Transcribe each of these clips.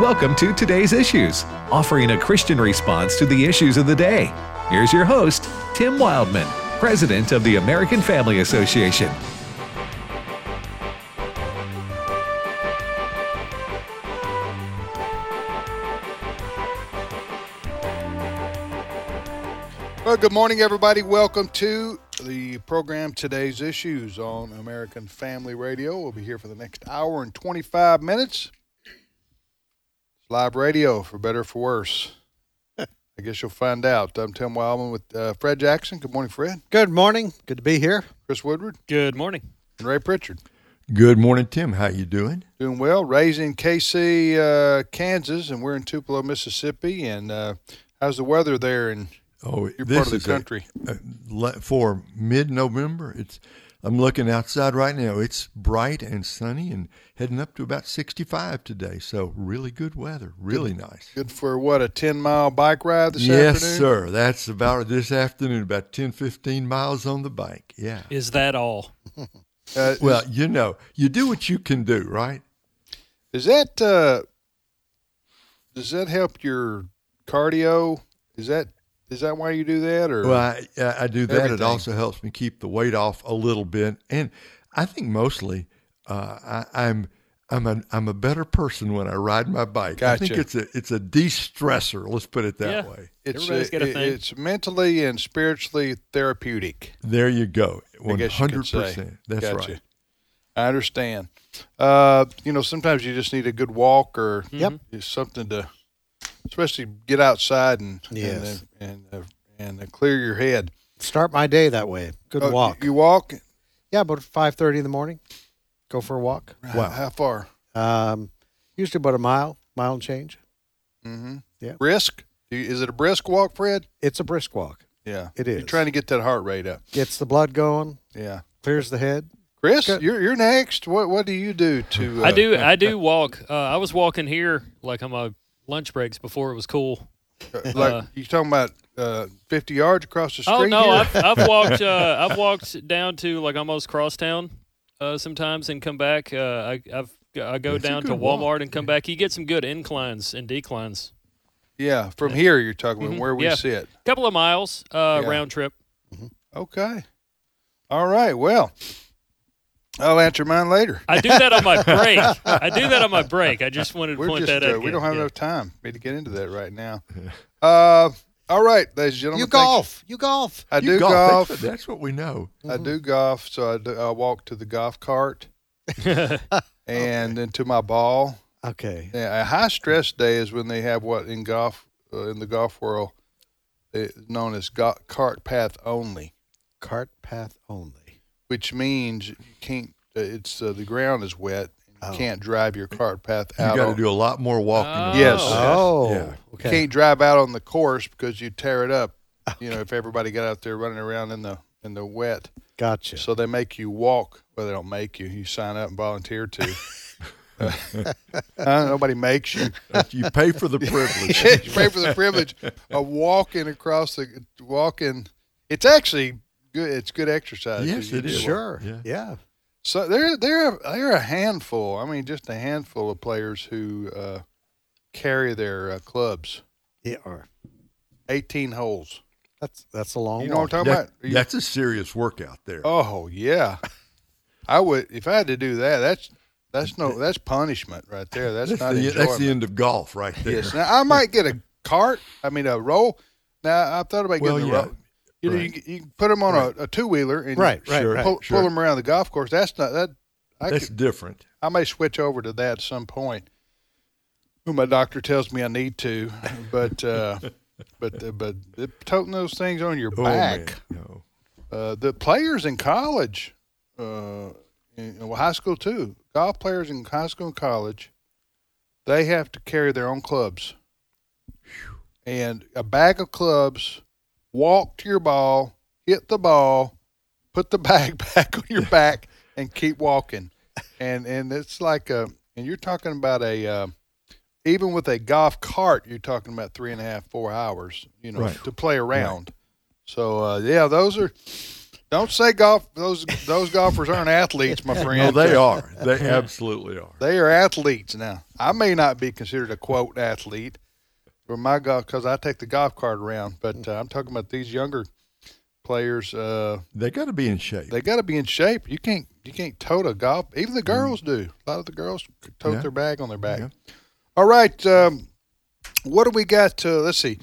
Welcome to Today's Issues, offering a Christian response to the issues of the day. Here's your host, Tim Wildman, President of the American Family Association. Well, good morning, everybody. Welcome to the program Today's Issues on American Family Radio. We'll be here for the next hour and 25 minutes. It's live radio, for better or for worse. I guess you'll find out. I'm Tim Wildman with Fred Jackson. Good morning, Fred. Good morning. Good to be here. Chris Woodward. Good morning. And Ray Pritchard. Good morning, Tim. How you doing? Doing well. Ray's in KC, Kansas, and we're in Tupelo, Mississippi. And how's the weather there in your part of the country? For mid-November, I'm looking outside right now. It's bright and sunny and heading up to about 65 today. So really good weather, really nice. Good for, what, a 10-mile bike ride this afternoon? Yes, sir. That's about this afternoon, about 10, 15 miles on the bike. Yeah. Is that all? Well, you do what you can do, right? Is that does that help your cardio? Is that why you do that? Or well, I do that. Everything. It also helps me keep the weight off a little bit, and I think mostly I'm a better person when I ride my bike. Gotcha. I think it's a de-stressor. Let's put it that way. It's mentally and spiritually therapeutic. There you go. 100%. That's gotcha. Right. I understand. Sometimes you just need a good walk or something to. Especially get outside and clear your head. Start my day that way. Good walk. You walk? Yeah, about 5:30 in the morning. Go for a walk. Wow. How far? Usually about a mile and change. Mm-hmm. Yeah. Brisk? Is it a brisk walk, Fred? It's a brisk walk. Yeah, it is. You're trying to get that heart rate up. Gets the blood going. Yeah. Clears the head. Chris, you're next. What do you do to? I do walk. I was walking here like I'm a. Lunch breaks before it was cool. You talking about 50 yards across the street? Oh no, here? I've walked. I've walked down to like almost crosstown sometimes and come back. I go That's down to Walmart and come back. You get some good inclines and declines. Yeah, from here you're talking about where we sit. Couple of miles round trip. Mm-hmm. Okay. All right. Well. I'll answer mine later. I do that on my break. I just wanted to point that out. We don't have enough time for me to get into that right now. All right, ladies and gentlemen. You golf. I do golf. That's what we know. Mm-hmm. I do golf, so I walk to the golf cart and then to my ball. Okay. Yeah, a high-stress day is when they have what in golf in the golf world known as cart path only. Cart path only. Which means you can't. It's the ground is wet. And you can't drive your cart path out. You got to do a lot more walking. Yes. Oh. Yeah. Okay. You can't drive out on the course because you tear it up. Okay. You know, if everybody got out there running around in the wet. Gotcha. So they make you walk. Well, they don't make you. You sign up and volunteer to. Nobody makes you. You pay for the privilege. You pay for the privilege of walking across the walking. It's actually. Good, it's good exercise. Yes, it is. Sure. Yeah. So they're a handful. I mean, just a handful of players who carry their clubs. Yeah. 18 holes. That's a long. You know what I'm talking about? That's a serious workout there. Oh yeah. I would if I had to do that. That's punishment right there. That's not enjoyment. That's the end of golf right there. Yes. Now I might get a cart. I mean a roll. Now I've thought about getting a roll. You know, you can put them on a two-wheeler and pull them around the golf course. That's not that. That's different. I may switch over to that at some point. My doctor tells me I need to, but toting those things on your back. Man, no. The players in college, high school too. Golf players in high school and college, they have to carry their own clubs, and a bag of clubs. Walk to your ball, hit the ball, put the bag back on your back, and keep walking. And it's like you're talking about even with a golf cart, you're talking about 3.5, 4 hours, to play around. Right. So those are Don't say golf. Those golfers aren't athletes, my friend. No, they are. They absolutely are. They are athletes now. I may not be considered a, quote, athlete for my golf because I take the golf cart around, but I'm talking about these younger players. They got to be in shape. They got to be in shape. You can't tote a golf. Even the girls do. A lot of the girls tote their bag on their back. Yeah. All right. What do we got? Let's see.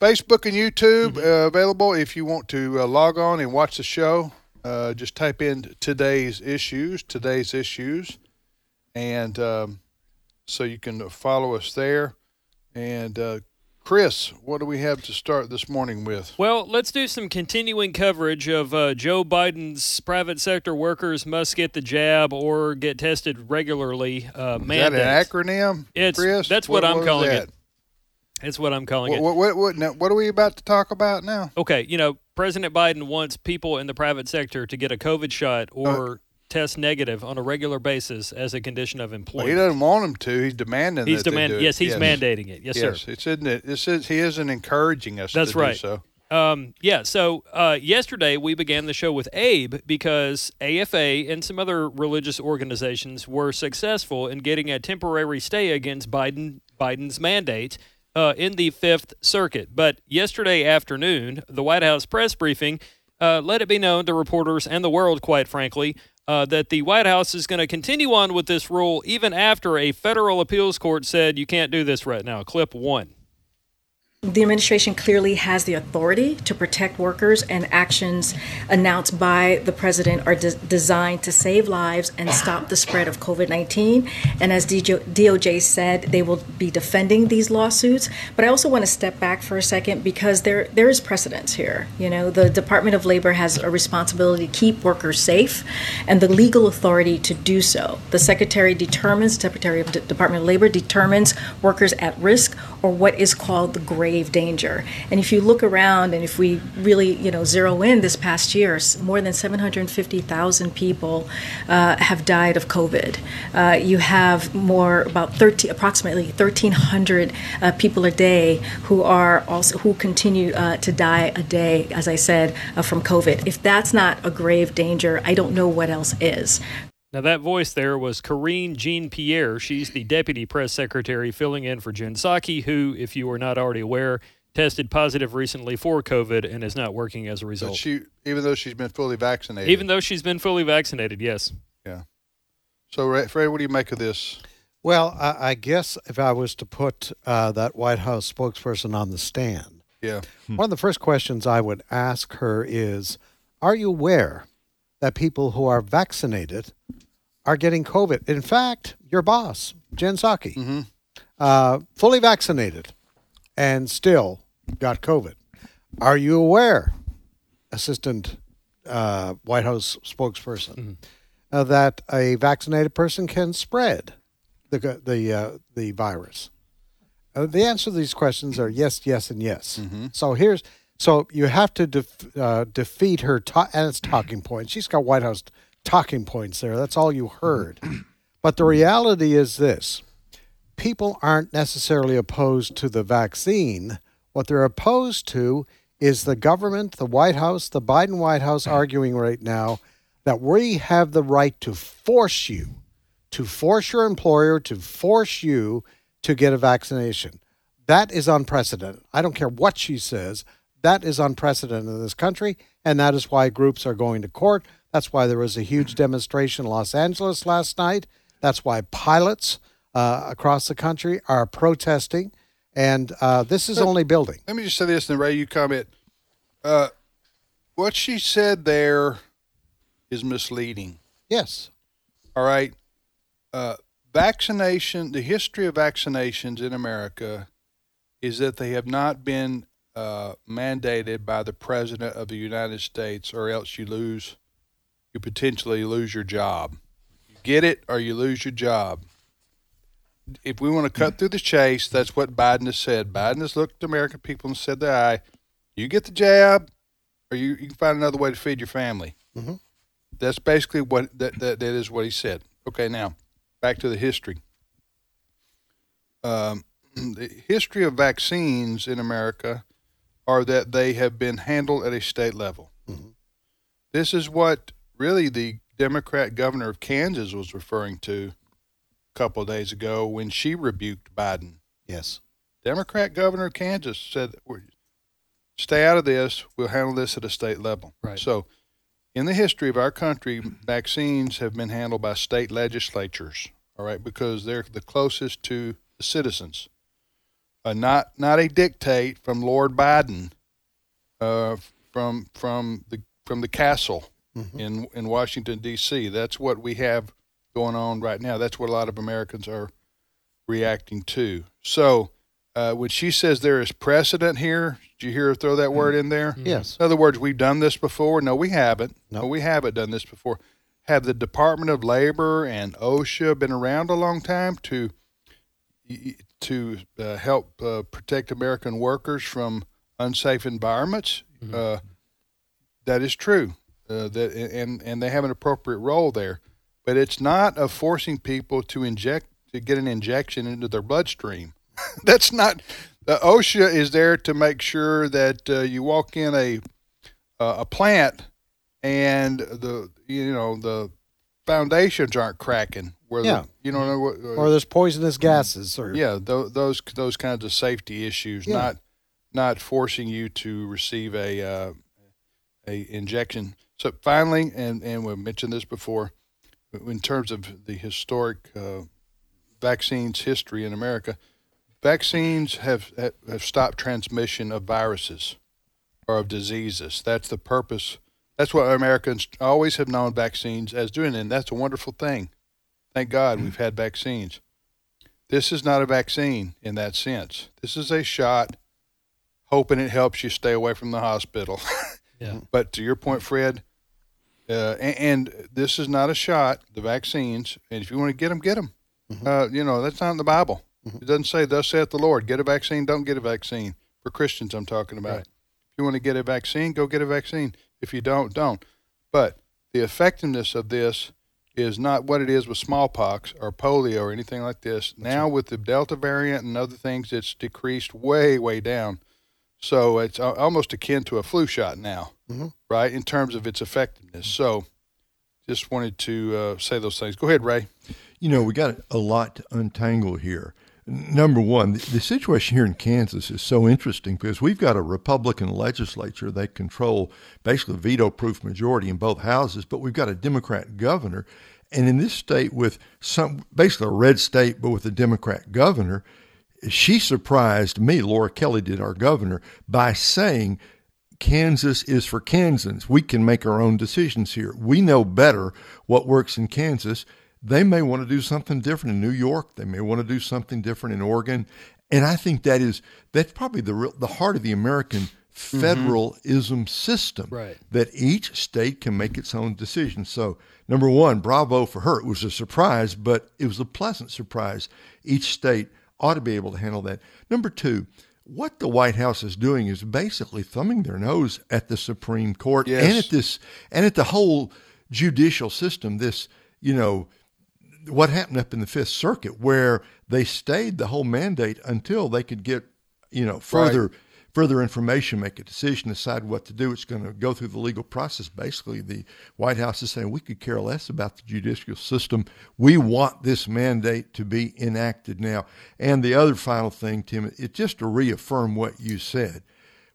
Facebook and YouTube available if you want to log on and watch the show. Just type in today's issues, and so you can follow us there. And Chris, what do we have to start this morning with? Well, let's do some continuing coverage of Joe Biden's private sector workers must get the jab or get tested regularly. Mandate. Is that an acronym, Chris? That's what I'm calling it. That's what I'm calling it. What are we about to talk about now? Okay, President Biden wants people in the private sector to get a COVID shot or test negative on a regular basis as a condition of employment. Well, he doesn't want them to. He's demanding that they do it. Yes, he's mandating it. Yes, sir. He isn't encouraging us to do so. So yesterday we began the show with Abe because AFA and some other religious organizations were successful in getting a temporary stay against Biden's mandate in the Fifth Circuit. But yesterday afternoon, the White House press briefing let it be known to reporters and the world, quite frankly, that the White House is going to continue on with this rule even after a federal appeals court said you can't do this right now. Clip one. The administration clearly has the authority to protect workers, and actions announced by the president are designed to save lives and stop the spread of COVID-19. And as DOJ said, they will be defending these lawsuits. But I also want to step back for a second because there is precedence here. The Department of Labor has a responsibility to keep workers safe and the legal authority to do so. The Secretary of the Department of Labor determines workers at risk, or what is called the grave danger. And if you look around, and if we really, zero in this past year, more than 750,000 people have died of COVID. You have approximately 1,300 people a day who continue to die a day, as I said, from COVID. If that's not a grave danger, I don't know what else is. Now, that voice there was Karine Jean-Pierre. She's the deputy press secretary filling in for Jen Psaki, who, if you are not already aware, tested positive recently for COVID and is not working as a result. Even though she's been fully vaccinated. Yes. Yeah. So, Fred, what do you make of this? Well, I guess if I was to put that White House spokesperson on the stand, one of the first questions I would ask her is, are you aware that people who are vaccinated are getting COVID? In fact, your boss, Jen Psaki, fully vaccinated and still got COVID. Are you aware, Assistant White House spokesperson, that a vaccinated person can spread the virus? The answer to these questions are yes, yes, and yes. So you have to defeat her, and it's talking points. She's got White House talking points there. That's all you heard. But the reality is this. People aren't necessarily opposed to the vaccine. What they're opposed to is the government, the White House, the Biden White House arguing right now that we have the right to force you, to force your employer, to force you to get a vaccination. That is unprecedented. I don't care what she says. That is unprecedented in this country, and that is why groups are going to court. That's why there was a huge demonstration in Los Angeles last night. That's why pilots across the country are protesting, and this is only building. Let me just say this, and Ray, you comment. What she said there is misleading. Yes. All right. The history of vaccinations in America is that they have not been mandated by the president of the United States, or else you potentially lose your job. You get it or you lose your job. If we want to cut through the chase, that's what Biden has said. Biden has looked at American people and said to you get the jab or you can find another way to feed your family. That's basically what that is what he said. Okay, now back to the history. The history of vaccines in America are that they have been handled at a state level. This is what really the Democrat governor of Kansas was referring to a couple of days ago when she rebuked Biden. Yes. Democrat governor of Kansas said, stay out of this. We'll handle this at a state level. Right. So in the history of our country, vaccines have been handled by state legislatures, all right, because they're the closest to the citizens. Not a dictate from Lord Biden from the castle in Washington, D.C. That's what we have going on right now. That's what a lot of Americans are reacting to. So when she says there is precedent here, did you hear her throw that word in there? Yes. In other words, we've done this before. No, we haven't. No, we haven't done this before. Have the Department of Labor and OSHA been around a long time to help protect American workers from unsafe environments? Mm-hmm. That is true. And they have an appropriate role there, but it's not of forcing people to get an injection into their bloodstream. That's not. OSHA is there to make sure that you walk in a plant and the foundations aren't cracking. Or there's poisonous gases. Or those kinds of safety issues. Yeah. Not forcing you to receive a injection. So finally, and we mentioned this before, in terms of the historic vaccines history in America, vaccines have stopped transmission of viruses or of diseases. That's the purpose. That's what Americans always have known vaccines as doing, and that's a wonderful thing. Thank God we've had vaccines. This is not a vaccine in that sense. This is a shot, hoping it helps you stay away from the hospital. Yeah. But to your point, Fred, and this is not a shot, the vaccines, and if you want to get them, get them. Mm-hmm. That's not in the Bible. Mm-hmm. It doesn't say, thus saith the Lord, get a vaccine, don't get a vaccine. For Christians, I'm talking about. Right. If you want to get a vaccine, go get a vaccine. If you don't, don't. But the effectiveness of this is not what it is with smallpox or polio or anything like this. That's now right. With the Delta variant and other things, it's decreased way, way down. So it's almost akin to a flu shot now, right, in terms of its effectiveness. So just wanted to say those things. Go ahead, Ray. We got a lot to untangle here. Number one, the situation here in Kansas is so interesting because we've got a Republican legislature. They control basically a veto-proof majority in both houses, but we've got a Democrat governor. And in this state with basically a red state, but with a Democrat governor, she surprised me, Laura Kelly did, our governor, by saying Kansas is for Kansans. We can make our own decisions here. We know better what works in Kansas. They may want to do something different in New York. They may want to do something different in Oregon. And I think that's probably the heart of the American federalism system, right, that each state can make its own decisions. So number one, bravo for her. It was a surprise, but it was a pleasant surprise. Each state ought to be able to handle that. Number two, what the White House is doing is basically thumbing their nose at the Supreme Court, yes, and at the whole judicial system. This, what happened up in the Fifth Circuit, where they stayed the whole mandate until they could get, further information, make a decision, decide what to do. It's going to go through the legal process. Basically, the White House is saying we could care less about the judicial system. We want this mandate to be enacted now. And the other final thing, Tim, it's just to reaffirm what you said.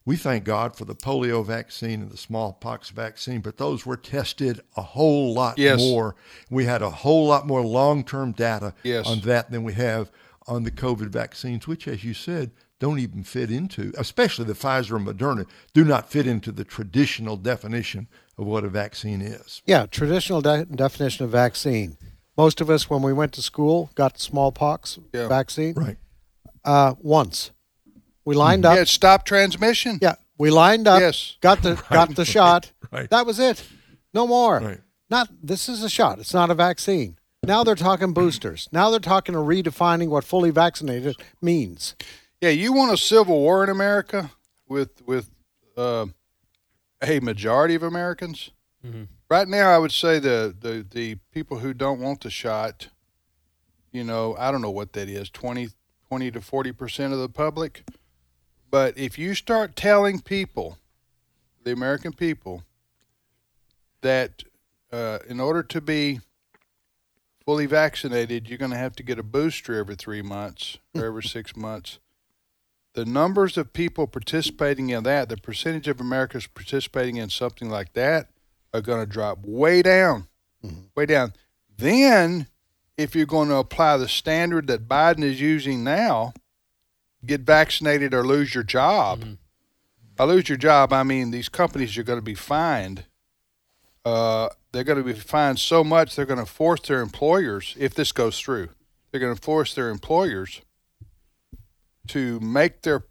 We thank God for the polio vaccine and the smallpox vaccine, but those were tested a whole lot, yes, more. We had a whole lot more long-term data, yes, on that than we have on the COVID vaccines, which, as you said, don't even fit into, especially the Pfizer and Moderna, do not fit into the traditional definition of what a vaccine is. Yeah, traditional definition of vaccine. Most of us, when we went to school, got smallpox vaccine. Right. Once. We lined up. Yeah, stop transmission. Yeah, we lined up, yes, got the shot. Right. That was it. No more. Right. This is a shot. It's not a vaccine. Now they're talking boosters. Now they're talking to redefining what fully vaccinated means. Yeah, you want a civil war in America with a majority of Americans? Mm-hmm. Right now, I would say the people who don't want the shot, I don't know what that is, 20 to 40% of the public. But if you start telling people, the American people, that in order to be fully vaccinated, you're going to have to get a booster every 3 months or every 6 months. The numbers of people participating in that, the percentage of Americans participating in something like that, are going to drop way down, way down. Then, if you're going to apply the standard that Biden is using now, get vaccinated or lose your job. By lose your job, I mean these companies are going to be fined. They're going to be fined so much they're going to force their employers, if this goes through, they're going to force their employers to make their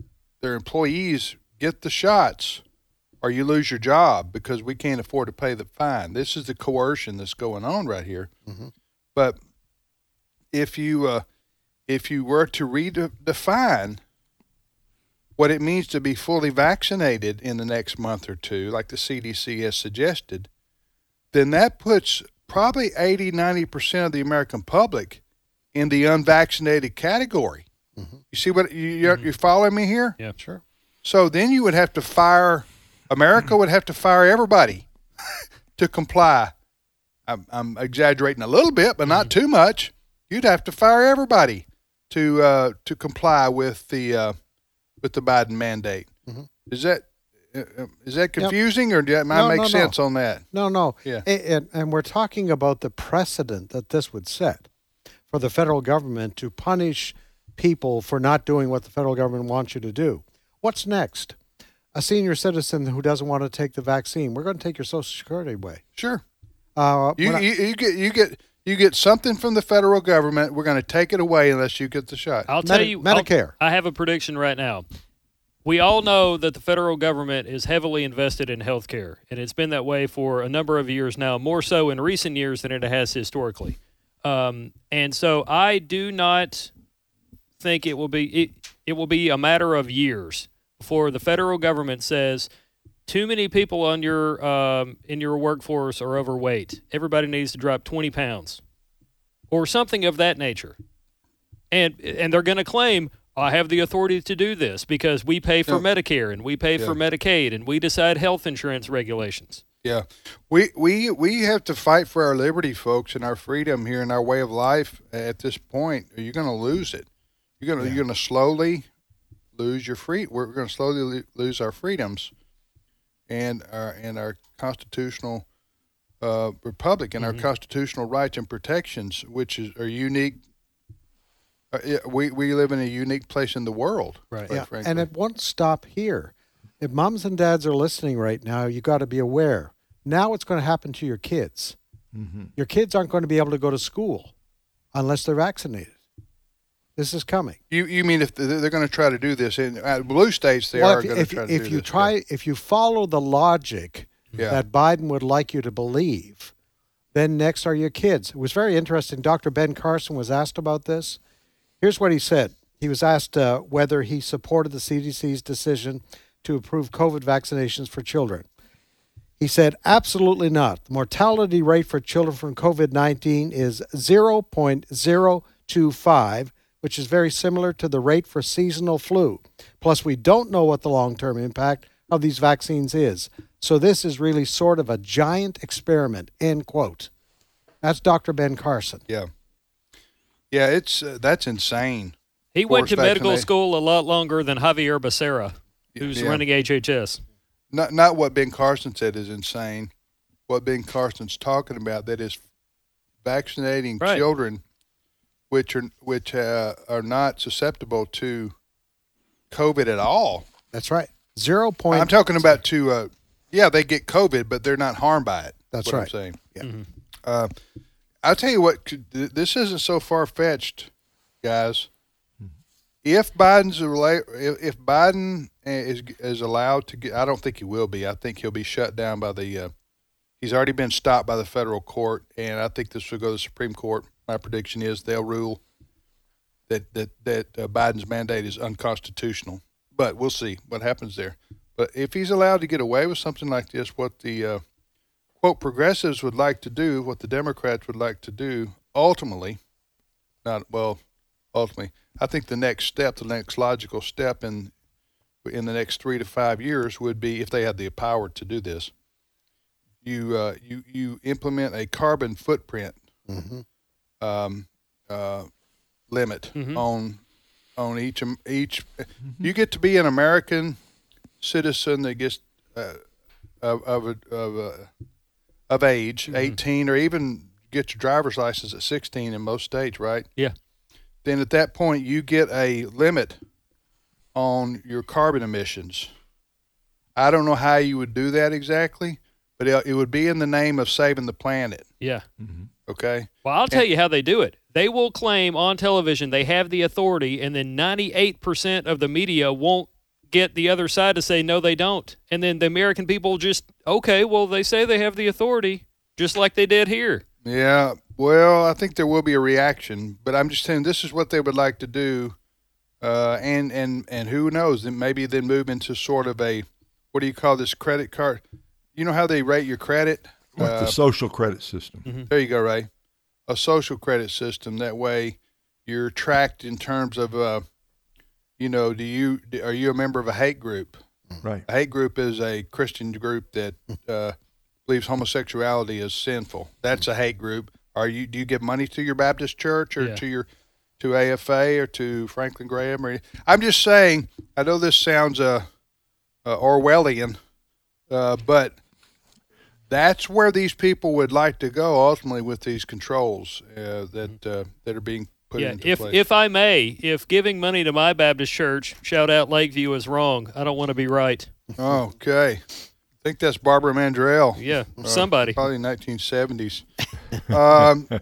employees get the shots or you lose your job because we can't afford to pay the fine. This is the coercion that's going on right here. But if you were to redefine what it means to be fully vaccinated in the next month or two, like the CDC has suggested, then that puts probably 80, 90% of the American public in the unvaccinated category. You see what you're, you're following me here? Yeah, sure. So then you would have to fire, America would have to fire everybody to comply. I'm exaggerating a little bit, but not too much. You'd have to fire everybody to comply with the Biden mandate. Is that confusing, or did I make sense on that? No. Yeah. And we're talking about the precedent that this would set for the federal government to punish people for not doing what the federal government wants you to do. What's next? A senior citizen who doesn't want to take the vaccine. We're going to take your Social Security away. Sure. You get something from the federal government. We're going to take it away unless you get the shot. I'll tell you, Medicare. I have a prediction right now. We all know that the federal government is heavily invested in health care, and it's been that way for a number of years now, more so in recent years than it has historically. And so I do not think it will be it will be a matter of years before the federal government says too many people on your in your workforce are overweight. Everybody needs to drop 20 pounds or something of that nature. And they're going to claim, I have the authority to do this because we pay for Medicare and we pay for Medicaid and we decide health insurance regulations. Yeah. We have to fight for our liberty, folks, and our freedom here and our way of life at this point. You're going to lose it. You're going to slowly lose your freedom. We're going to slowly lose our freedoms and our constitutional republic and our constitutional rights and protections, which are unique. We live in a unique place in the world. Right. Yeah. And it won't stop here. If moms and dads are listening right now, you got to be aware. Now it's going to happen to your kids. Your kids aren't going to be able to go to school unless they're vaccinated. This is coming. You mean if they're going to try to do this in blue states? If you follow the logic that Biden would like you to believe, then next are your kids. It was very interesting. Dr. Ben Carson was asked about this. Here's what he said. He was asked whether he supported the CDC's decision to approve COVID vaccinations for children. He said, absolutely not. The mortality rate for children from COVID-19 is 0.025, which is very similar to the rate for seasonal flu. Plus, we don't know what the long-term impact of these vaccines is. So this is really sort of a giant experiment, end quote. That's Dr. Ben Carson. Yeah. Yeah, it's that's insane. He went to medical school a lot longer than Javier Becerra, who's running HHS. Not what Ben Carson said is insane. What Ben Carson's talking about, that is vaccinating children which are not susceptible to COVID at all. That's right. 0 point. I'm talking about they get COVID, but they're not harmed by it. That's what I'm saying. Yeah. I'll tell you what, this isn't so far-fetched, guys. If Biden is allowed to get, I don't think he will be. I think he'll be shut down by he's already been stopped by the federal court, and I think this will go to the Supreme Court. My prediction is they'll rule that Biden's mandate is unconstitutional. But we'll see what happens there. But if he's allowed to get away with something like this, what the quote, progressives would like to do, what the Democrats would like to do, ultimately, I think the next logical step in the next 3 to 5 years would be, if they had the power to do this, you implement a carbon footprint limit on each. You get to be an American citizen that gets of age, 18, or even get your driver's license at 16 in most states, right? Yeah. Then at that point, you get a limit on your carbon emissions. I don't know how you would do that exactly, but it would be in the name of saving the planet. Yeah. Mm-hmm. Okay? Well, I'll tell you how they do it. They will claim on television they have the authority, and then 98% of the media won't get the other side to say, no, they don't. And then the American people just, okay, well, they say they have the authority, just like they did here. Yeah. Well, I think there will be a reaction, but I'm just saying this is what they would like to do. And who knows, maybe then move into sort of a, what do you call this, credit card? You know how they rate your credit? Like the social credit system. Mm-hmm. There you go, Ray. A social credit system. That way you're tracked in terms of, are you a member of a hate group? Right. A hate group is a Christian group that believes homosexuality is sinful. That's a hate group. Do you give money to your Baptist church or to AFA or to Franklin Graham? I'm just saying, I know this sounds Orwellian, but that's where these people would like to go ultimately with these controls that are being put into place. If I may, if giving money to my Baptist church, shout out Lakeview, is wrong, I don't want to be right. Okay. I think that's Barbara Mandrell. Yeah, somebody. Probably 1970s.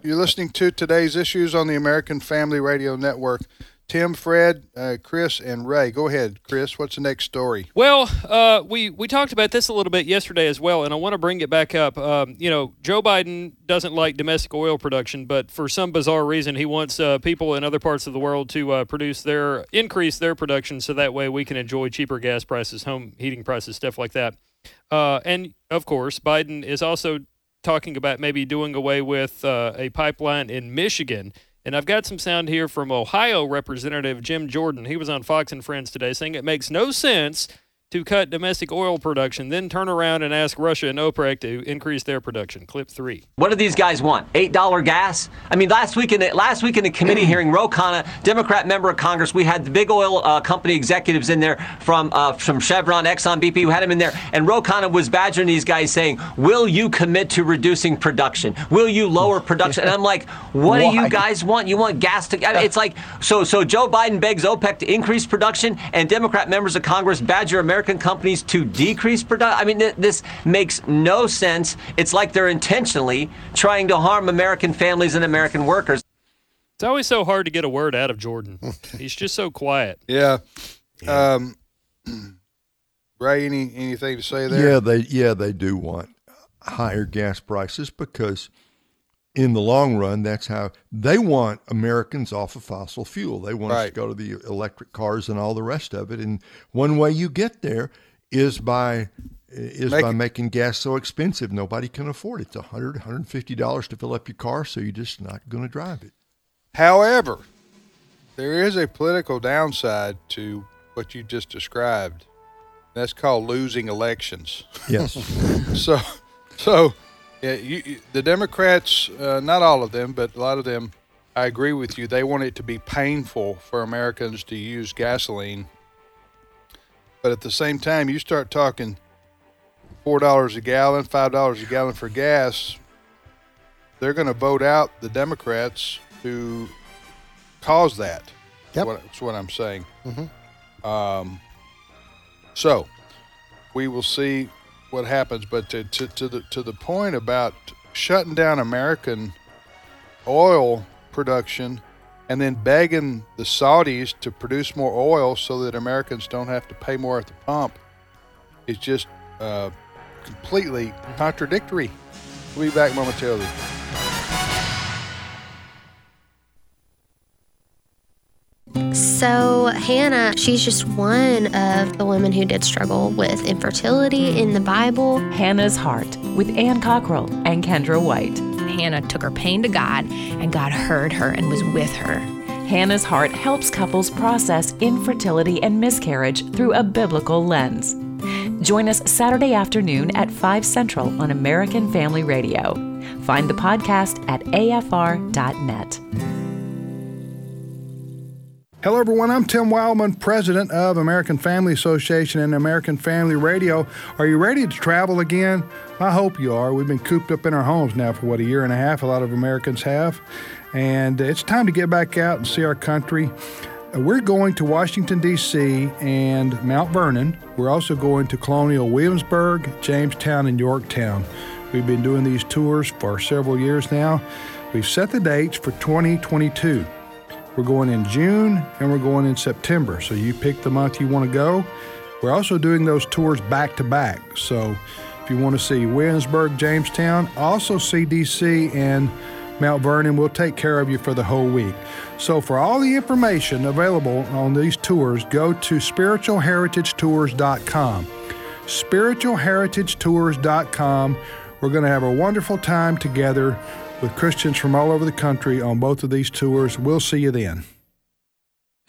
You're listening to Today's Issues on the American Family Radio Network. Tim, Fred, Chris, and Ray. Go ahead, Chris. What's the next story? Well, we talked about this a little bit yesterday as well, and I want to bring it back up. Joe Biden doesn't like domestic oil production, but for some bizarre reason, he wants people in other parts of the world to increase their production so that way we can enjoy cheaper gas prices, home heating prices, stuff like that. And, of course, Biden is also talking about maybe doing away with a pipeline in Michigan. And I've got some sound here from Ohio Representative Jim Jordan. He was on Fox and Friends today saying it makes no sense to cut domestic oil production, then turn around and ask Russia and OPEC to increase their production. Clip 3. What do these guys want? $8 gas? I mean, last week in the committee hearing, Ro Khanna, Democrat member of Congress, we had the big oil company executives in there from Chevron, Exxon, BP, who had them in there, and Ro Khanna was badgering these guys saying, will you commit to reducing production? Will you lower production? And I'm like, why do you guys want? You want gas to... It's like, so Joe Biden begs OPEC to increase production, and Democrat members of Congress badger American companies to decrease production. I mean, this makes no sense. It's like they're intentionally trying to harm American families and American workers. It's always so hard to get a word out of Jordan. He's just so quiet. Yeah. Ray, anything to say there? Yeah, they do want higher gas prices because in the long run, that's how they want Americans off of fossil fuel. They want us to go to the electric cars and all the rest of it. And one way you get there is by making gas so expensive nobody can afford it. It's $100, $150 to fill up your car, so you're just not going to drive it. However, there is a political downside to what you just described. That's called losing elections. Yes. So. Yeah, the Democrats, not all of them, but a lot of them, I agree with you. They want it to be painful for Americans to use gasoline. But at the same time, you start talking $4 a gallon, $5 a gallon for gas, they're going to vote out the Democrats who caused that. Yep. That's what I'm saying. Mm-hmm. So we will see what happens, but to the point about shutting down American oil production and then begging the Saudis to produce more oil so that Americans don't have to pay more at the pump is just completely contradictory. We'll be back momentarily. So Hannah, she's just one of the women who did struggle with infertility in the Bible. Hannah's Heart with Ann Cockrell and Kendra White. Hannah took her pain to God, and God heard her and was with her. Hannah's Heart helps couples process infertility and miscarriage through a biblical lens. Join us Saturday afternoon at 5 Central on American Family Radio. Find the podcast at afr.net. Hello, everyone. I'm Tim Wildman, president of American Family Association and American Family Radio. Are you ready to travel again? I hope you are. We've been cooped up in our homes now for, a year and a half? A lot of Americans have. And it's time to get back out and see our country. We're going to Washington, D.C. and Mount Vernon. We're also going to Colonial Williamsburg, Jamestown, and Yorktown. We've been doing these tours for several years now. We've set the dates for 2022. We're going in June, and we're going in September, so you pick the month you want to go. We're also doing those tours back-to-back, so if you want to see Williamsburg, Jamestown, also see D.C. and Mount Vernon, we'll take care of you for the whole week. So for all the information available on these tours, go to spiritualheritagetours.com. Spiritualheritagetours.com. We're going to have a wonderful time together with Christians from all over the country on both of these tours. We'll see you then.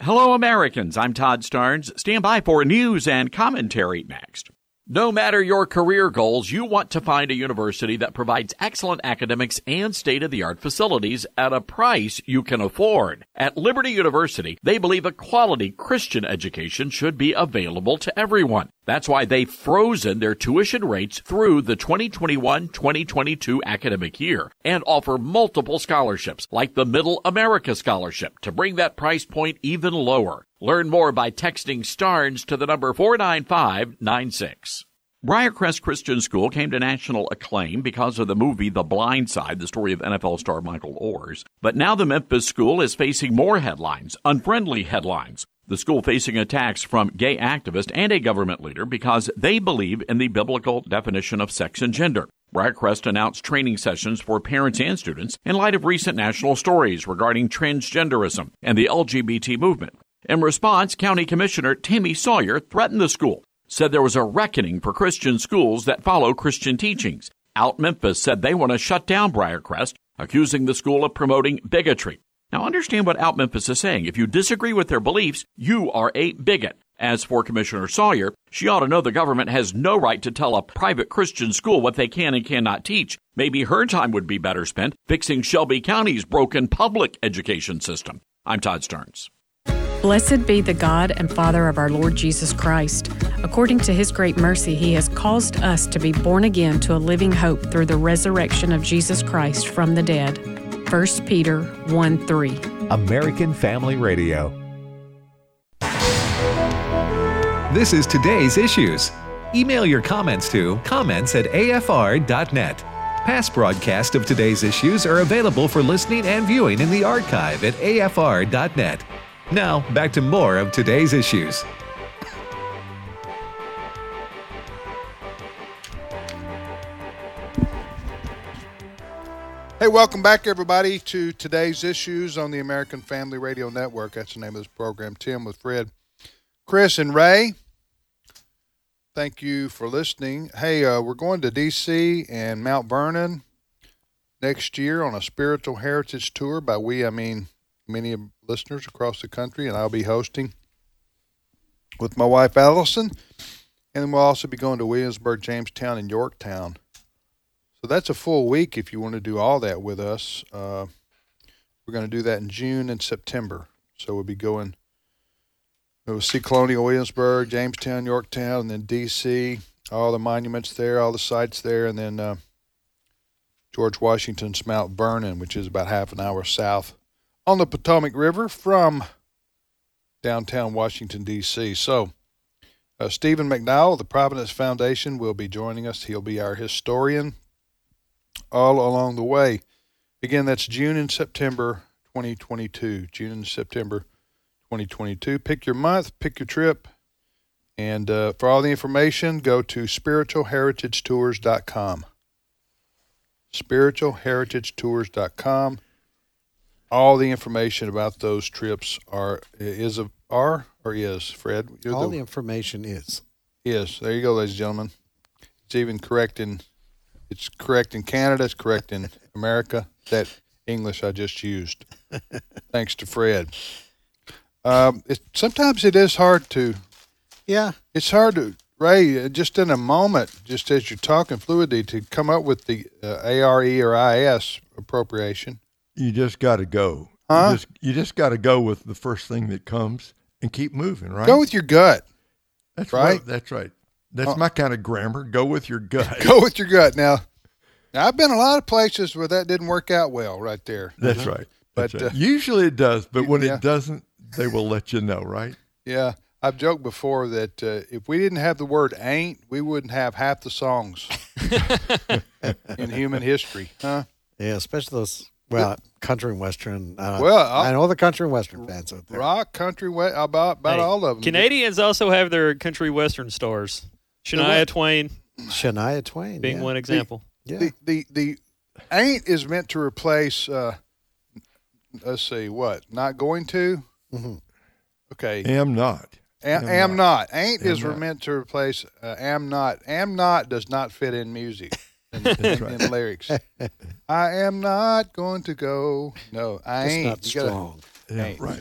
Hello, Americans. I'm Todd Starnes. Stand by for news and commentary next. No matter your career goals, you want to find a university that provides excellent academics and state-of-the-art facilities at a price you can afford. At Liberty University, they believe a quality Christian education should be available to everyone. That's why they've frozen their tuition rates through the 2021-2022 academic year and offer multiple scholarships, like the Middle America Scholarship, to bring that price point even lower. Learn more by texting STARNS to the number 49596. Briarcrest Christian School came to national acclaim because of the movie The Blind Side, the story of NFL star Michael Orr's. But now the Memphis school is facing more headlines, unfriendly headlines. The school facing attacks from gay activists and a government leader because they believe in the biblical definition of sex and gender. Briarcrest announced training sessions for parents and students in light of recent national stories regarding transgenderism and the LGBT movement. In response, County Commissioner Tammy Sawyer threatened the school, said there was a reckoning for Christian schools that follow Christian teachings. Out Memphis said they want to shut down Briarcrest, accusing the school of promoting bigotry. Now, understand what Out Memphis is saying. If you disagree with their beliefs, you are a bigot. As for Commissioner Sawyer, she ought to know the government has no right to tell a private Christian school what they can and cannot teach. Maybe her time would be better spent fixing Shelby County's broken public education system. I'm Todd Starnes. Blessed be the God and Father of our Lord Jesus Christ. According to his great mercy, he has caused us to be born again to a living hope through the resurrection of Jesus Christ from the dead. 1 Peter 1:3. American Family Radio. This is today's issues. Email your comments to comments@afr.net. Past broadcasts of today's issues are available for listening and viewing in the archive at afr.net. Now, back to more of today's issues. Hey, welcome back, everybody, to today's issues on the American Family Radio Network. That's the name of this program, Tim with Fred, Chris, and Ray. Thank you for listening. Hey, we're going to D.C. and Mount Vernon next year on a spiritual heritage tour. By we, I mean many listeners across the country, and I'll be hosting with my wife, Allison. And we'll also be going to Williamsburg, Jamestown, and Yorktown. So that's a full week if you want to do all that with us. We're going to do that in June and September. So we'll be going, we'll see Colonial Williamsburg, Jamestown, Yorktown, and then D.C., all the monuments there, all the sites there, and then George Washington's Mount Vernon, which is about half an hour south on the Potomac River from downtown Washington, D.C. So Stephen McDowell of the Providence Foundation will be joining us. He'll be our historian all along the way. Again, that's June and September 2022. June and September 2022. Pick your month, pick your trip. And for all the information, go to spiritualheritagetours.com. Spiritualheritagetours.com. All the information about those trips is, Fred? All the information is. Is. There you go, ladies and gentlemen. It's even correct in... It's correct in Canada. It's correct in America. That English I just used. Thanks to Fred. Sometimes it is hard to. Yeah. It's hard to Ray, just in a moment, just as you're talking fluidly, to come up with the ARE or IS appropriation. You just got to go. Huh? You just got to go with the first thing that comes and keep moving, right? Go with your gut. That's right. That's right. That's my kind of grammar. Go with your gut. Go with your gut. Now, I've been a lot of places where that didn't work out well right there. That's right. But that's right. Usually it does, but when it doesn't, they will let you know, right? Yeah. I've joked before that if we didn't have the word ain't, we wouldn't have half the songs in human history, huh? Yeah, especially those, country and western. I know the country and western fans out there. Rock, country, about all of them. Canadians also have their country western stars. Shania Twain. Being one example. The ain't is meant to replace, let's see, what? Not going to? Mm-hmm. Okay. Am not. Am not. Ain't is meant to replace am not. Am not does not fit in music in lyrics. I am not going to go. No, I ain't. Not strong. Ain't. Right.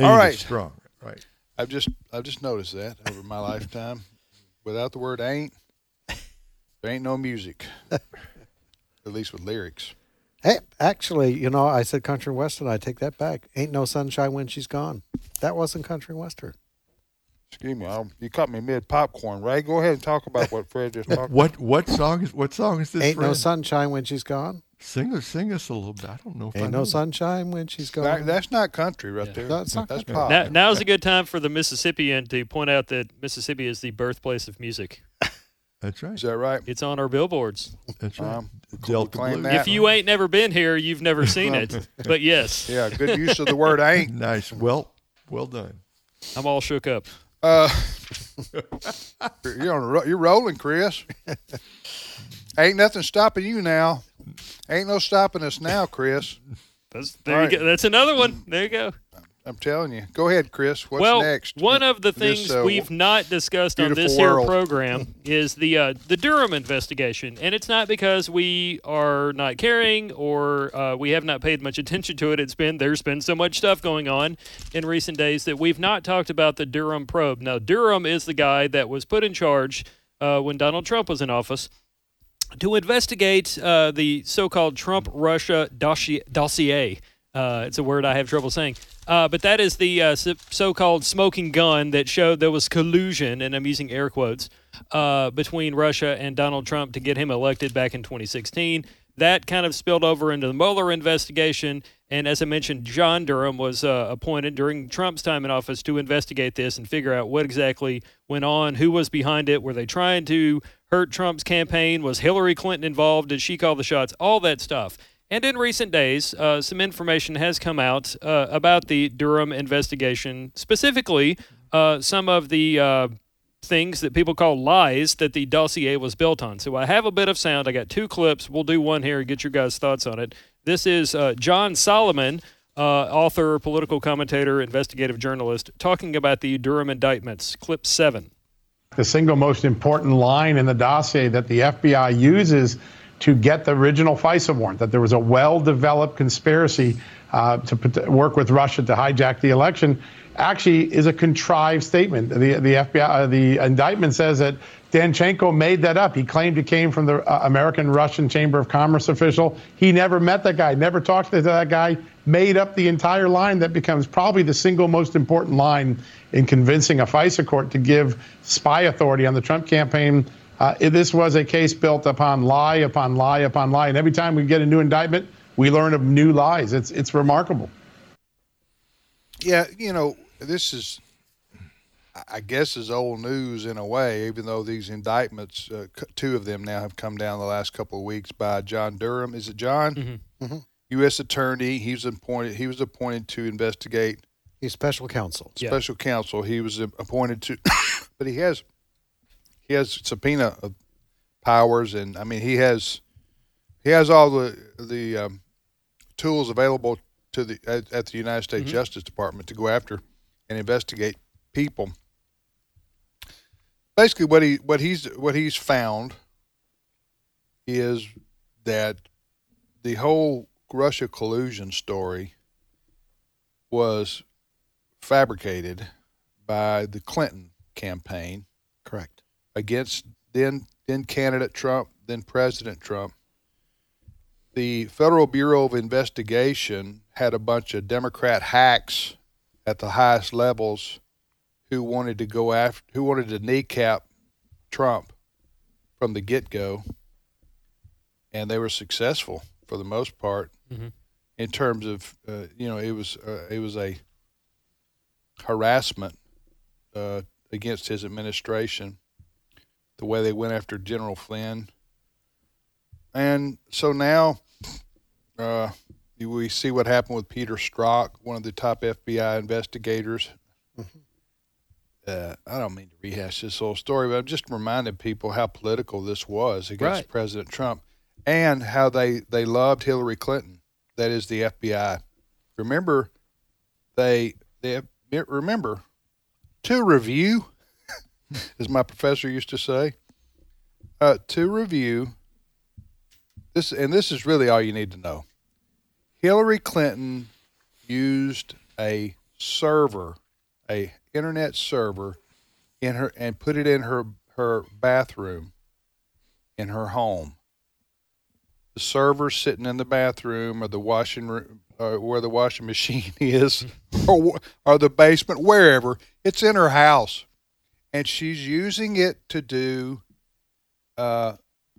All right. Strong. Right. I've just noticed that over my lifetime. Without the word ain't, there ain't no music. At least with lyrics. Hey, actually, I said country western. I take that back. Ain't no sunshine when she's gone. That wasn't country western. Excuse me, you caught me mid popcorn, Ray. Go ahead and talk about what Fred just talked. What song is this? Ain't Fred? No sunshine when she's gone. Sing us a little bit. I don't know. Ain't no sunshine when she's gone. That's not country, right there. No, that's pop. Now's a good time for the Mississippian to point out that Mississippi is the birthplace of music. That's right. Is that right? It's on our billboards. That's right. If you ain't never been here, you've never seen it. But yes. Yeah, good use of the word ain't. Nice. Well done. I'm all shook up. You're rolling, Chris. Ain't nothing stopping you now. Ain't no stopping us now, Chris. There you go. That's another one. There you go. I'm telling you. Go ahead, Chris. What's next? One of the things we've not discussed on this here program is the Durham investigation, and it's not because we are not caring or we have not paid much attention to it. There's been so much stuff going on in recent days that we've not talked about the Durham probe. Now, Durham is the guy that was put in charge when Donald Trump was in office to investigate the so-called Trump-Russia dossier. It's a word I have trouble saying. But that is the so-called smoking gun that showed there was collusion, and I'm using air quotes, between Russia and Donald Trump to get him elected back in 2016. That kind of spilled over into the Mueller investigation. And as I mentioned, John Durham was appointed during Trump's time in office to investigate this and figure out what exactly went on, who was behind it, were they trying to hurt Trump's campaign, was Hillary Clinton involved, did she call the shots, all that stuff. And in recent days, some information has come out about the Durham investigation, specifically some of the things that people call lies that the dossier was built on. So I have a bit of sound. I got two clips. We'll do one here and get your guys' thoughts on it. This is John Solomon, author, political commentator, investigative journalist, talking about the Durham indictments. Clip 7. The single most important line in the dossier that the FBI uses to get the original FISA warrant, that there was a well-developed conspiracy to work with Russia to hijack the election, actually is a contrived statement. The FBI, the indictment says that Danchenko made that up. He claimed it came from the American-Russian Chamber of Commerce official. He never met that guy, never talked to that guy, made up the entire line that becomes probably the single most important line in convincing a FISA court to give spy authority on the Trump campaign. This was a case built upon lie, upon lie, upon lie. And every time we get a new indictment, we learn of new lies. It's remarkable. Yeah, this is, I guess, is old news in a way, even though these indictments, two of them now have come down the last couple of weeks by John Durham. Is it John? Mm-hmm. Mm-hmm. U.S. attorney. He was appointed to investigate. He's special counsel. Special counsel. He was appointed to, but he has subpoena powers, and I mean he has all the tools available to the at the United States mm-hmm. Justice Department to go after and investigate people. Basically, what he's found is that the whole Russia collusion story was fabricated by the Clinton campaign. Correct. against then candidate Trump, then President Trump. The Federal Bureau of Investigation had a bunch of Democrat hacks at the highest levels who wanted to kneecap Trump from the get-go, and they were successful for the most part. Mm-hmm. In terms of, it was a harassment against his administration, the way they went after General Flynn. And so now we see what happened with Peter Strzok, one of the top FBI investigators. Mm-hmm. I don't mean to rehash this whole story, but I'm just reminding people how political this was against right. President Trump, and how they loved Hillary Clinton. That is the FBI. Remember, remember to review, as my professor used to say, to review this, and this is really all you need to know. Hillary Clinton used a server, a internet server, in her and put it in her bathroom, in her home. The server sitting in the bathroom, or the washing room, or where the washing machine is, or the basement, wherever. It's in her house, and she's using it to do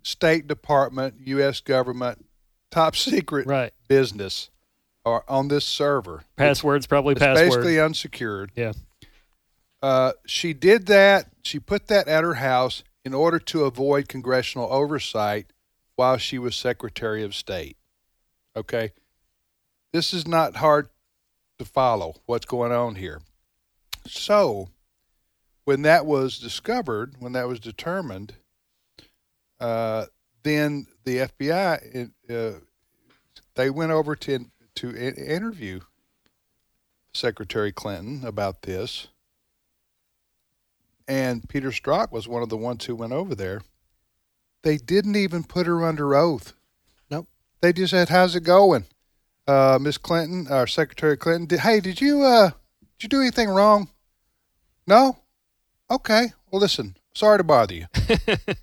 State Department, U.S. government, top secret right. business, or on this server. Passwords, probably password. It's basically unsecured. Yeah. She did that. She put that at her house in order to avoid congressional oversight while she was Secretary of State. Okay? This is not hard to follow, what's going on here. So, when that was discovered, when that was determined, then the FBI, they went over to interview Secretary Clinton about this. And Peter Strzok was one of the ones who went over there. They didn't even put her under oath. Nope. They just said, "How's it going, Miss Clinton, or Secretary Clinton? Did you do anything wrong? No? Okay. Well, listen, sorry to bother you."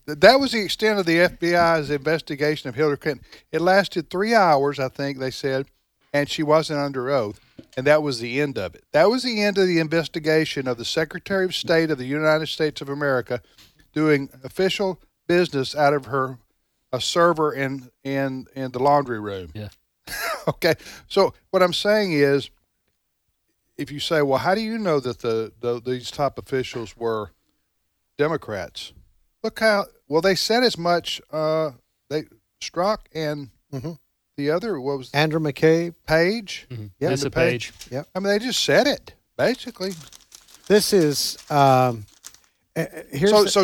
That was the extent of the FBI's investigation of Hillary Clinton. It lasted 3 hours, I think they said, and she wasn't under oath. And that was the end of it. That was the end of the investigation of the Secretary of State of the United States of America doing official business out of her a server in the laundry room. Yeah. Okay. So what I'm saying is, if you say, well, how do you know that these top officials were Democrats? Look how well they said as much. They Strzok and mm-hmm. the other Andrew McCabe Page. Mm-hmm. Yep. Lisa Page. Yeah. I mean, they just said it basically. This is. So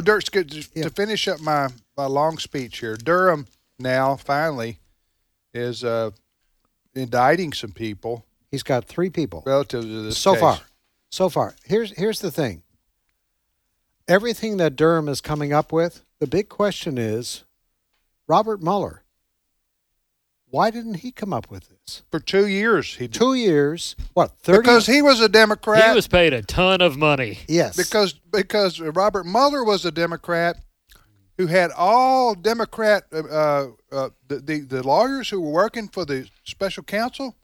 Dirk's good to finish up my long speech here. Durham now finally is indicting some people. He's got 3 people relative to this case. So far. Here's the thing. Everything that Durham is coming up with, the big question is, Robert Mueller, why didn't he come up with this? For 2 years. 2 years. What, 30? Because he was a Democrat. He was paid a ton of money. Yes. Because Robert Mueller was a Democrat who had all Democrat, the lawyers who were working for the special counsel,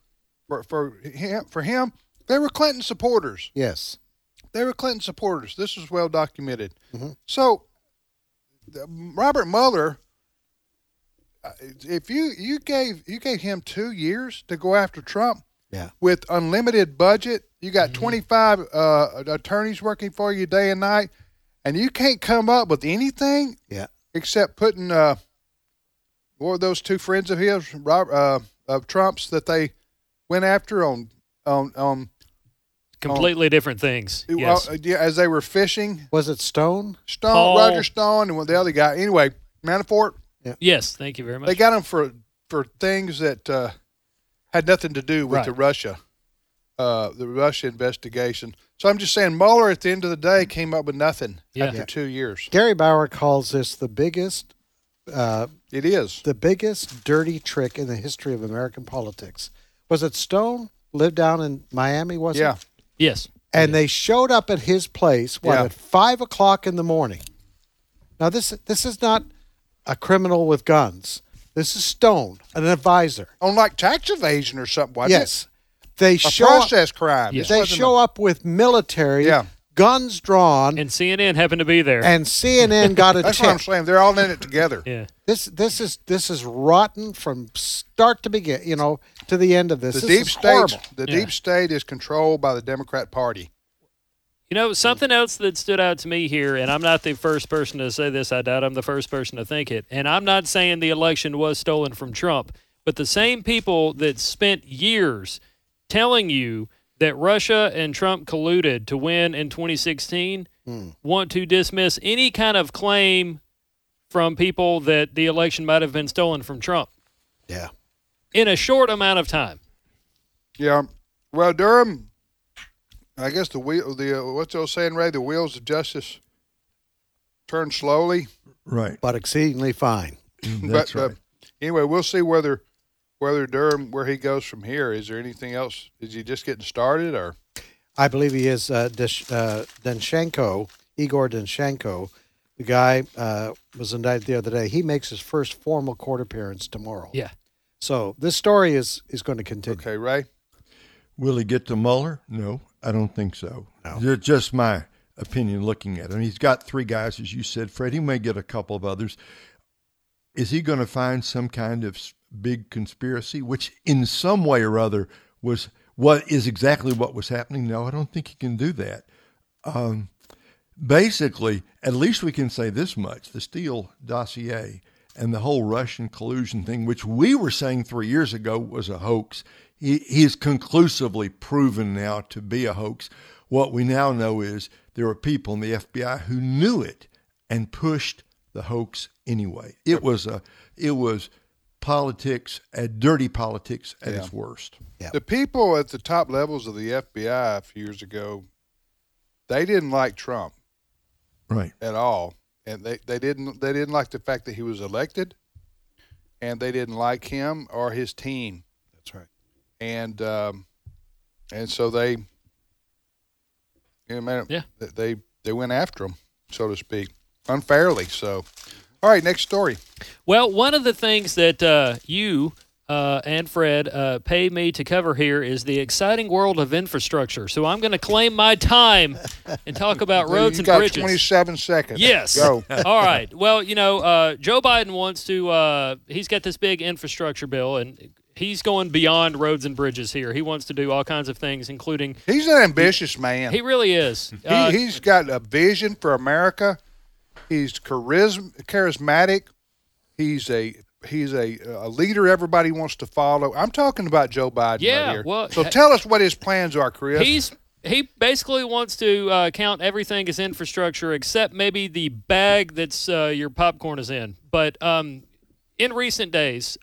for him, they were Clinton supporters. Yes. They were Clinton supporters. This is well documented. Mm-hmm. So Robert Mueller... If you gave him 2 years to go after Trump, yeah, with unlimited budget, you got 25 attorneys working for you day and night, and you can't come up with anything, yeah, except putting what were those 2 friends of his, of Trump's, that they went after on completely different things. Yes, as they were fishing, was it Stone, Paul. Roger Stone, and the other guy? Anyway, Manafort. Yeah. Yes, thank you very much. They got him for things that had nothing to do with right. The Russia investigation. So I'm just saying, Mueller at the end of the day came up with nothing after 2 years. Gary Bauer calls this the biggest. It is the biggest dirty trick in the history of American politics. Was it Stone? Lived down in Miami, wasn't it? Yeah. Yes. And they showed up at his place at 5 o'clock in the morning. Now, this is not a criminal with guns. This is Stone, an advisor. On like tax evasion or something, wasn't yes. it? They show process up, crime. Yes. They show up with military guns drawn. And CNN happened to be there. And CNN got a That's tip. What I'm saying. They're all in it together. Yeah. This is rotten from start to begin, you know, to the end of this. The deep state. The deep state is controlled by the Democrat Party. You know, something else that stood out to me here, and I'm not the first person to say this. I doubt I'm the first person to think it. And I'm not saying the election was stolen from Trump, but the same people that spent years telling you that Russia and Trump colluded to win in 2016 want to dismiss any kind of claim from people that the election might have been stolen from Trump. Yeah. In a short amount of time. Yeah. Well, Durham... I guess what's the old saying, Ray? The wheels of justice turn slowly, right? But exceedingly fine. That's right. Anyway, we'll see whether Durham, where he goes from here. Is there anything else? Is he just getting started, or? I believe he is. Igor Danchenko, the guy was indicted the other day. He makes his first formal court appearance tomorrow. Yeah. So this story is going to continue. Okay, Ray. Will he get to Mueller? No. I don't think so. No. They're just my opinion looking at him. He's got three guys, as you said, Fred. He may get a couple of others. Is he going to find some kind of big conspiracy, which in some way or other was what is exactly what was happening? No, I don't think he can do that. Basically, at least we can say this much. The Steele dossier and the whole Russian collusion thing, which we were saying 3 years ago was a hoax, he is conclusively proven now to be a hoax. What we now know is there were people in the FBI who knew it and pushed the hoax anyway. It was politics, dirty politics at its worst. Yeah. The people at the top levels of the FBI a few years ago, they didn't like Trump, right, at all, and they didn't like the fact that he was elected, and they didn't like him or his team. And so they, they went after him, so to speak, unfairly. So, all right, next story. Well, one of the things that you and Fred pay me to cover here is the exciting world of infrastructure. So I'm going to claim my time and talk about roads and bridges. You got 27 seconds. Yes. Go. All right. Well, you know, Joe Biden wants to. He's got this big infrastructure bill and. He's going beyond roads and bridges here. He wants to do all kinds of things, including... He's an ambitious man. He really is. He's got a vision for America. He's charismatic. He's a leader everybody wants to follow. I'm talking about Joe Biden right here. Well, so tell us what his plans are, Chris. He basically wants to count everything as infrastructure except maybe the bag that's your popcorn is in. But... in recent days,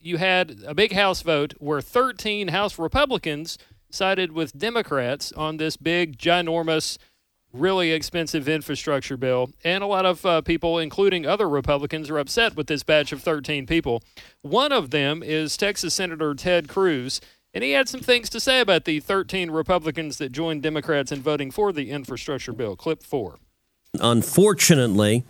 you had a big House vote where 13 House Republicans sided with Democrats on this big, ginormous, really expensive infrastructure bill. And a lot of people, including other Republicans, are upset with this batch of 13 people. One of them is Texas Senator Ted Cruz, and he had some things to say about the 13 Republicans that joined Democrats in voting for the infrastructure bill. Clip 4. Unfortunately...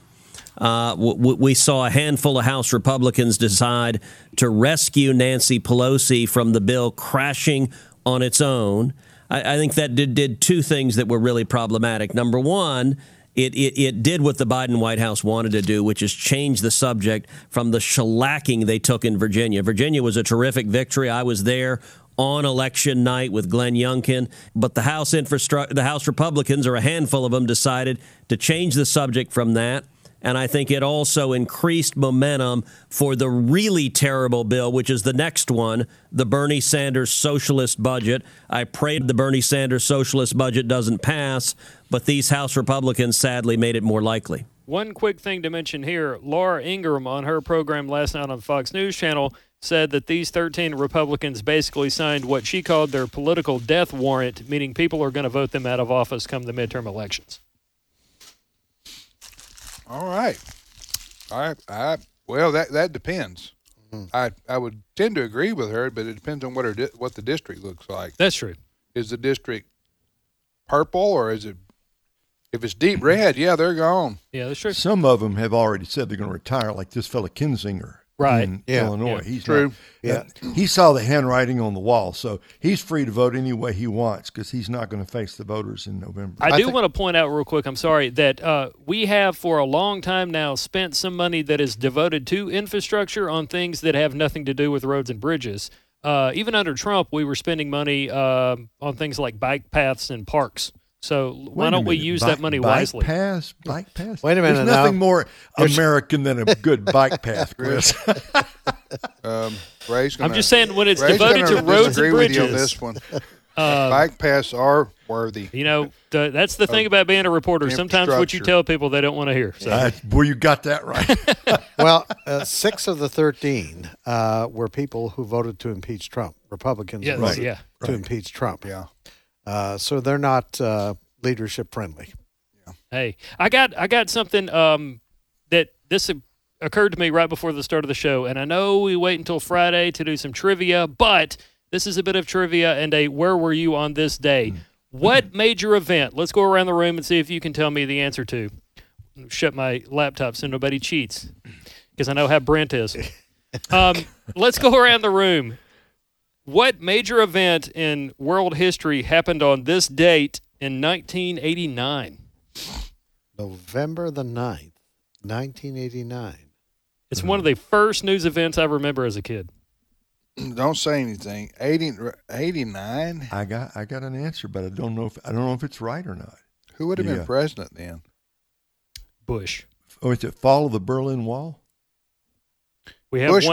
we saw a handful of House Republicans decide to rescue Nancy Pelosi from the bill crashing on its own. I think that did two things that were really problematic. Number one, it did what the Biden White House wanted to do, which is change the subject from the shellacking they took in Virginia. Virginia was a terrific victory. I was there on election night with Glenn Youngkin, but the House Republicans, or a handful of them, decided to change the subject from that. And I think it also increased momentum for the really terrible bill, which is the next one, the Bernie Sanders socialist budget. I pray the Bernie Sanders socialist budget doesn't pass, but these House Republicans sadly made it more likely. One quick thing to mention here, Laura Ingraham on her program last night on Fox News Channel said that these 13 Republicans basically signed what she called their political death warrant, meaning people are going to vote them out of office come the midterm elections. All right. Well, that depends. Mm-hmm. I would tend to agree with her, but it depends on what the district looks like. That's true. Is the district purple or is it If it's deep red, yeah, they're gone. Yeah, that's true. Some of them have already said they're going to retire, like this fella Kinzinger in Illinois. Yeah. He's true. Not, he saw the handwriting on the wall, so he's free to vote any way he wants because he's not going to face the voters in November. I want to point out real quick, I'm sorry, that we have for a long time now spent some money that is devoted to infrastructure on things that have nothing to do with roads and bridges. Even under Trump, we were spending money on things like bike paths and parks. So why don't we use that money wisely? Bike path? Wait a minute. There's nothing more American than a good bike path, Chris. I'm just saying when it's devoted to roads and bridges. With you on this one. Bike paths are worthy. You know, that's the thing about being a reporter. Sometimes what you tell people they don't want to hear. So. Well, you got that right. Well, 6 of the 13 were people who voted to impeach Trump. Republicans voted to impeach Trump. Yeah. So they're not leadership friendly. Yeah. Hey, I got something that this occurred to me right before the start of the show, and I know we wait until Friday to do some trivia, but this is a bit of trivia and a where were you on this day? Mm-hmm. What major event? Let's go around the room and see if you can tell me the answer to. Shut my laptop so nobody cheats, because I know how Brent is. Let's go around the room. What major event in world history happened on this date in 1989? November the 9th, 1989. It's one of the first news events I remember as a kid. Don't say anything. 89? I got an answer, but I don't know if it's right or not. Who would have been president then? Bush. Oh, is it fall of the Berlin Wall? We have Bush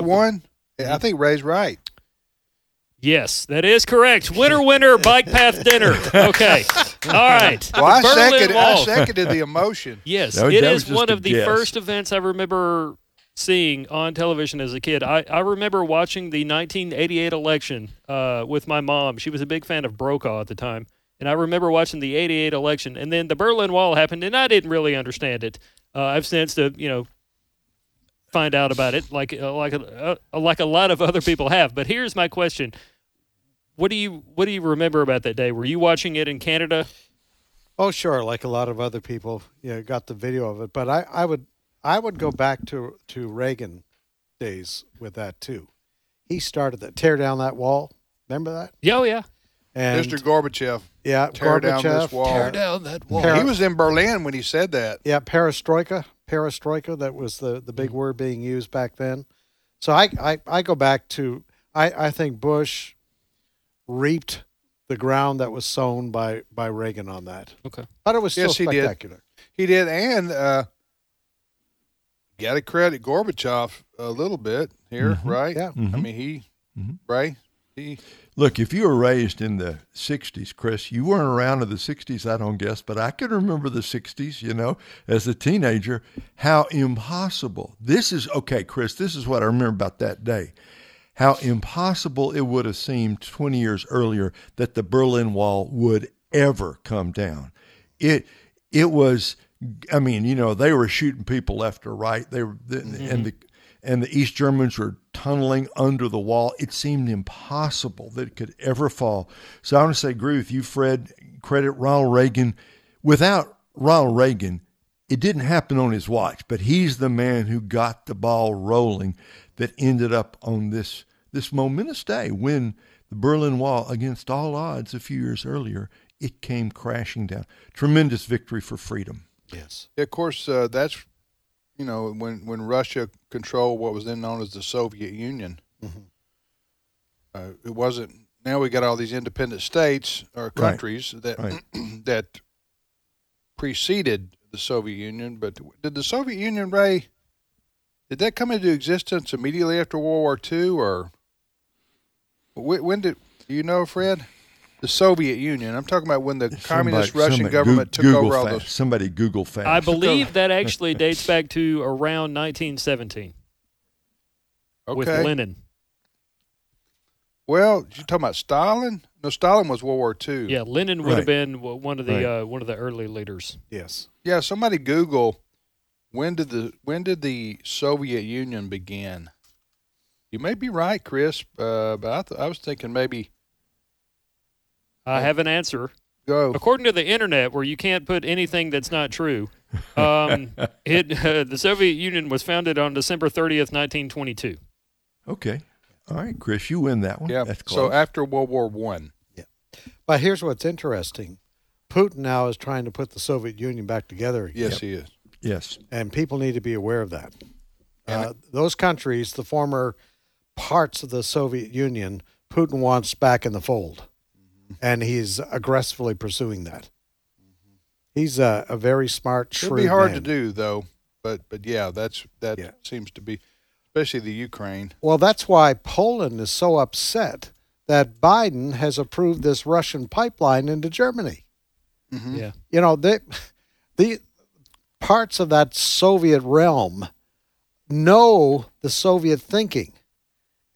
won? I think Ray's right. Yes, that is correct. Winner, winner, bike path dinner. Okay. All right. Well, I seconded the emotion. Yes, it is one of the first events I remember seeing on television as a kid. I remember watching the 1988 election with my mom. She was a big fan of Brokaw at the time. And I remember watching the 88 election. And then the Berlin Wall happened, and I didn't really understand it. I've since find out about it like a lot of other people have. But here's my question. What do you remember about that day? Were you watching it in Canada? Oh, sure, like a lot of other people, got the video of it. But I would go back to Reagan days with that too. He started that tear down that wall. Remember that? Oh, yeah. And Mr. Gorbachev. Yeah, Tear down that wall. He was in Berlin when he said that. Yeah, perestroika. That was the big word being used back then. So I go back to I think Bush reaped the ground that was sown by Reagan on that. Okay, but it was still spectacular. He did, and got to credit Gorbachev a little bit here, right? Yeah, I mean he. Look, if you were raised in the 60s, Chris, you weren't around in the 60s, I don't guess, but I can remember the 60s, as a teenager, how impossible. This is what I remember about that day. How impossible it would have seemed 20 years earlier that the Berlin Wall would ever come down. It was, they were shooting people left or right. They were, and the East Germans were tunneling under the wall. It seemed impossible that it could ever fall. So I want to say, agree with you, Fred, credit Ronald Reagan. Without Ronald Reagan, it didn't happen on his watch, but he's the man who got the ball rolling that ended up on this momentous day when the Berlin Wall, against all odds a few years earlier, it came crashing down. Tremendous victory for freedom. Yes. Of course, that's... when Russia controlled what was then known as the Soviet Union, it wasn't. Now we got all these independent states or countries that preceded the Soviet Union. But did the Soviet Union, Ray? Did that come into existence immediately after World War II, or when did Fred? The Soviet Union. I'm talking about when the communist Russian government took over all those. Somebody Google fast. I believe that actually dates back to around 1917 with Lenin. Well, you're talking about Stalin? No, Stalin was World War II. Yeah, Lenin would have been one of the early leaders. Yes. Yeah, somebody Google when did the Soviet Union begin? You may be right, Chris, but I was thinking maybe. I have an answer. Go. According to the internet, where you can't put anything that's not true, the Soviet Union was founded on December 30th, 1922. Okay. All right, Chris, you win that one. Yeah. That's close. So after World War One. Yeah. But here's what's interesting. Putin now is trying to put the Soviet Union back together again. Yes, he is. Yes. And people need to be aware of that. Those countries, the former parts of the Soviet Union, Putin wants back in the fold. Mm-hmm. And he's aggressively pursuing that. Mm-hmm. He's a very smart, shrewd man. It'd be hard to do, though. But yeah, that seems to be, especially the Ukraine. Well, that's why Poland is so upset that Biden has approved this Russian pipeline into Germany. Mm-hmm. Yeah. You know, the parts of that Soviet realm know the Soviet thinking.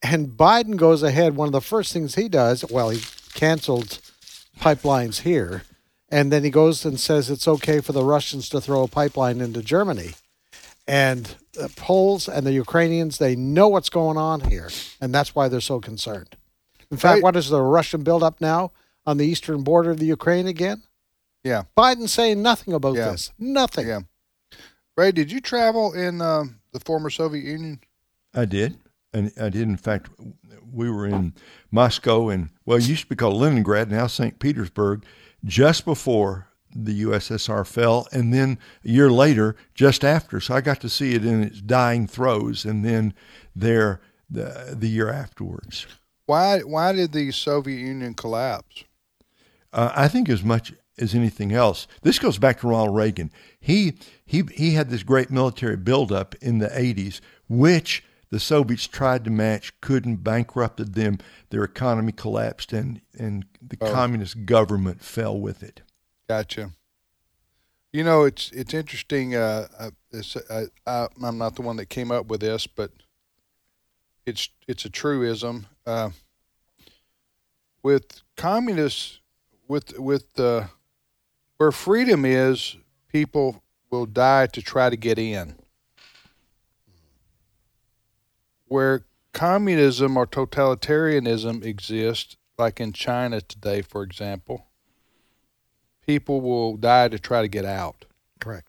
And Biden goes ahead, one of the first things he does, well, he canceled pipelines here, and then he goes and says it's okay for the Russians to throw a pipeline into Germany. And the Poles and the Ukrainians, they know what's going on here, and that's why they're so concerned. In fact, what is the Russian buildup now on the eastern border of the Ukraine again? Yeah. Biden's saying nothing about this. Nothing. Yeah. Ray, did you travel in the former Soviet Union? I did. And I did. In fact, we were in Moscow and, well, it used to be called Leningrad, now St. Petersburg, just before the USSR fell. And then a year later, just after. So I got to see it in its dying throes. And then there the year afterwards. Why did the Soviet Union collapse? I think as much as anything else. This goes back to Ronald Reagan. He had this great military buildup in the 80s, which the Soviets tried to match, couldn't, bankrupted them. Their economy collapsed, and the communist government fell with it. Gotcha. You know, it's interesting. I'm not the one that came up with this, but it's a truism. With communists, with where freedom is, people will die to try to get in. Where communism or totalitarianism exists, like in China today, for example, people will die to try to get out. Correct.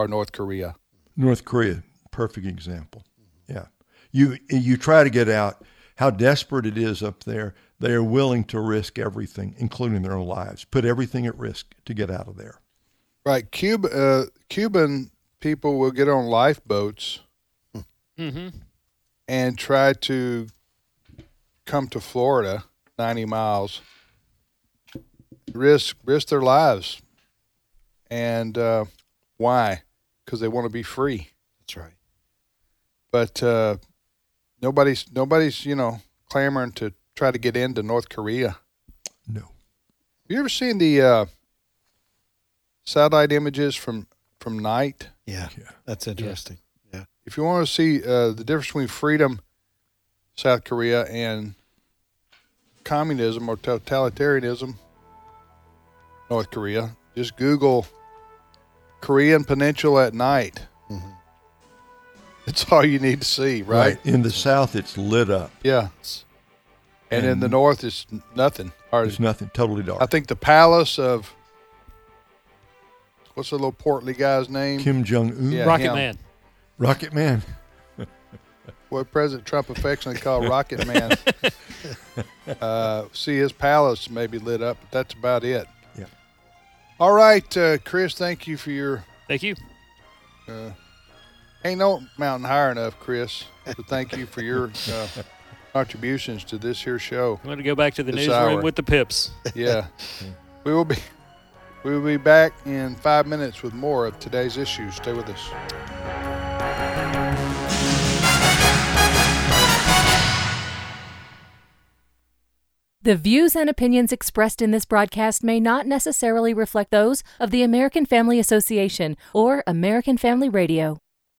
Or North Korea. North Korea, perfect example. Yeah. You try to get out, how desperate it is up there. They are willing to risk everything, including their own lives, put everything at risk to get out of there. Right. Cuban people will get on lifeboats and try to come to Florida, 90 miles, risk their lives. And why? Because they want to be free. That's right. But nobody's, clamoring to try to get into North Korea. No. Have you ever seen the satellite images from night? Yeah. That's interesting. Yeah. If you want to see the difference between freedom, South Korea, and communism or totalitarianism, North Korea, just Google Korean Peninsula at night. Mm-hmm. It's all you need to see, right? In the South, it's lit up. Yeah. And in the north, it's nothing. It's nothing, totally dark. I think the palace of, what's the little portly guy's name? Kim Jong-un? Yeah, Rocket Man. What President Trump affectionately called Rocket Man. See, his palace may be lit up, but that's about it. Yeah. All right, Chris, thank you for your... Thank you. Ain't no mountain high enough, Chris, but thank you for your... contributions to this here show. I'm going to go back to the newsroom with the pips. Yeah. We will be back in 5 minutes with more of today's issues. Stay with us. The views and opinions expressed in this broadcast may not necessarily reflect those of the American Family Association or American Family Radio.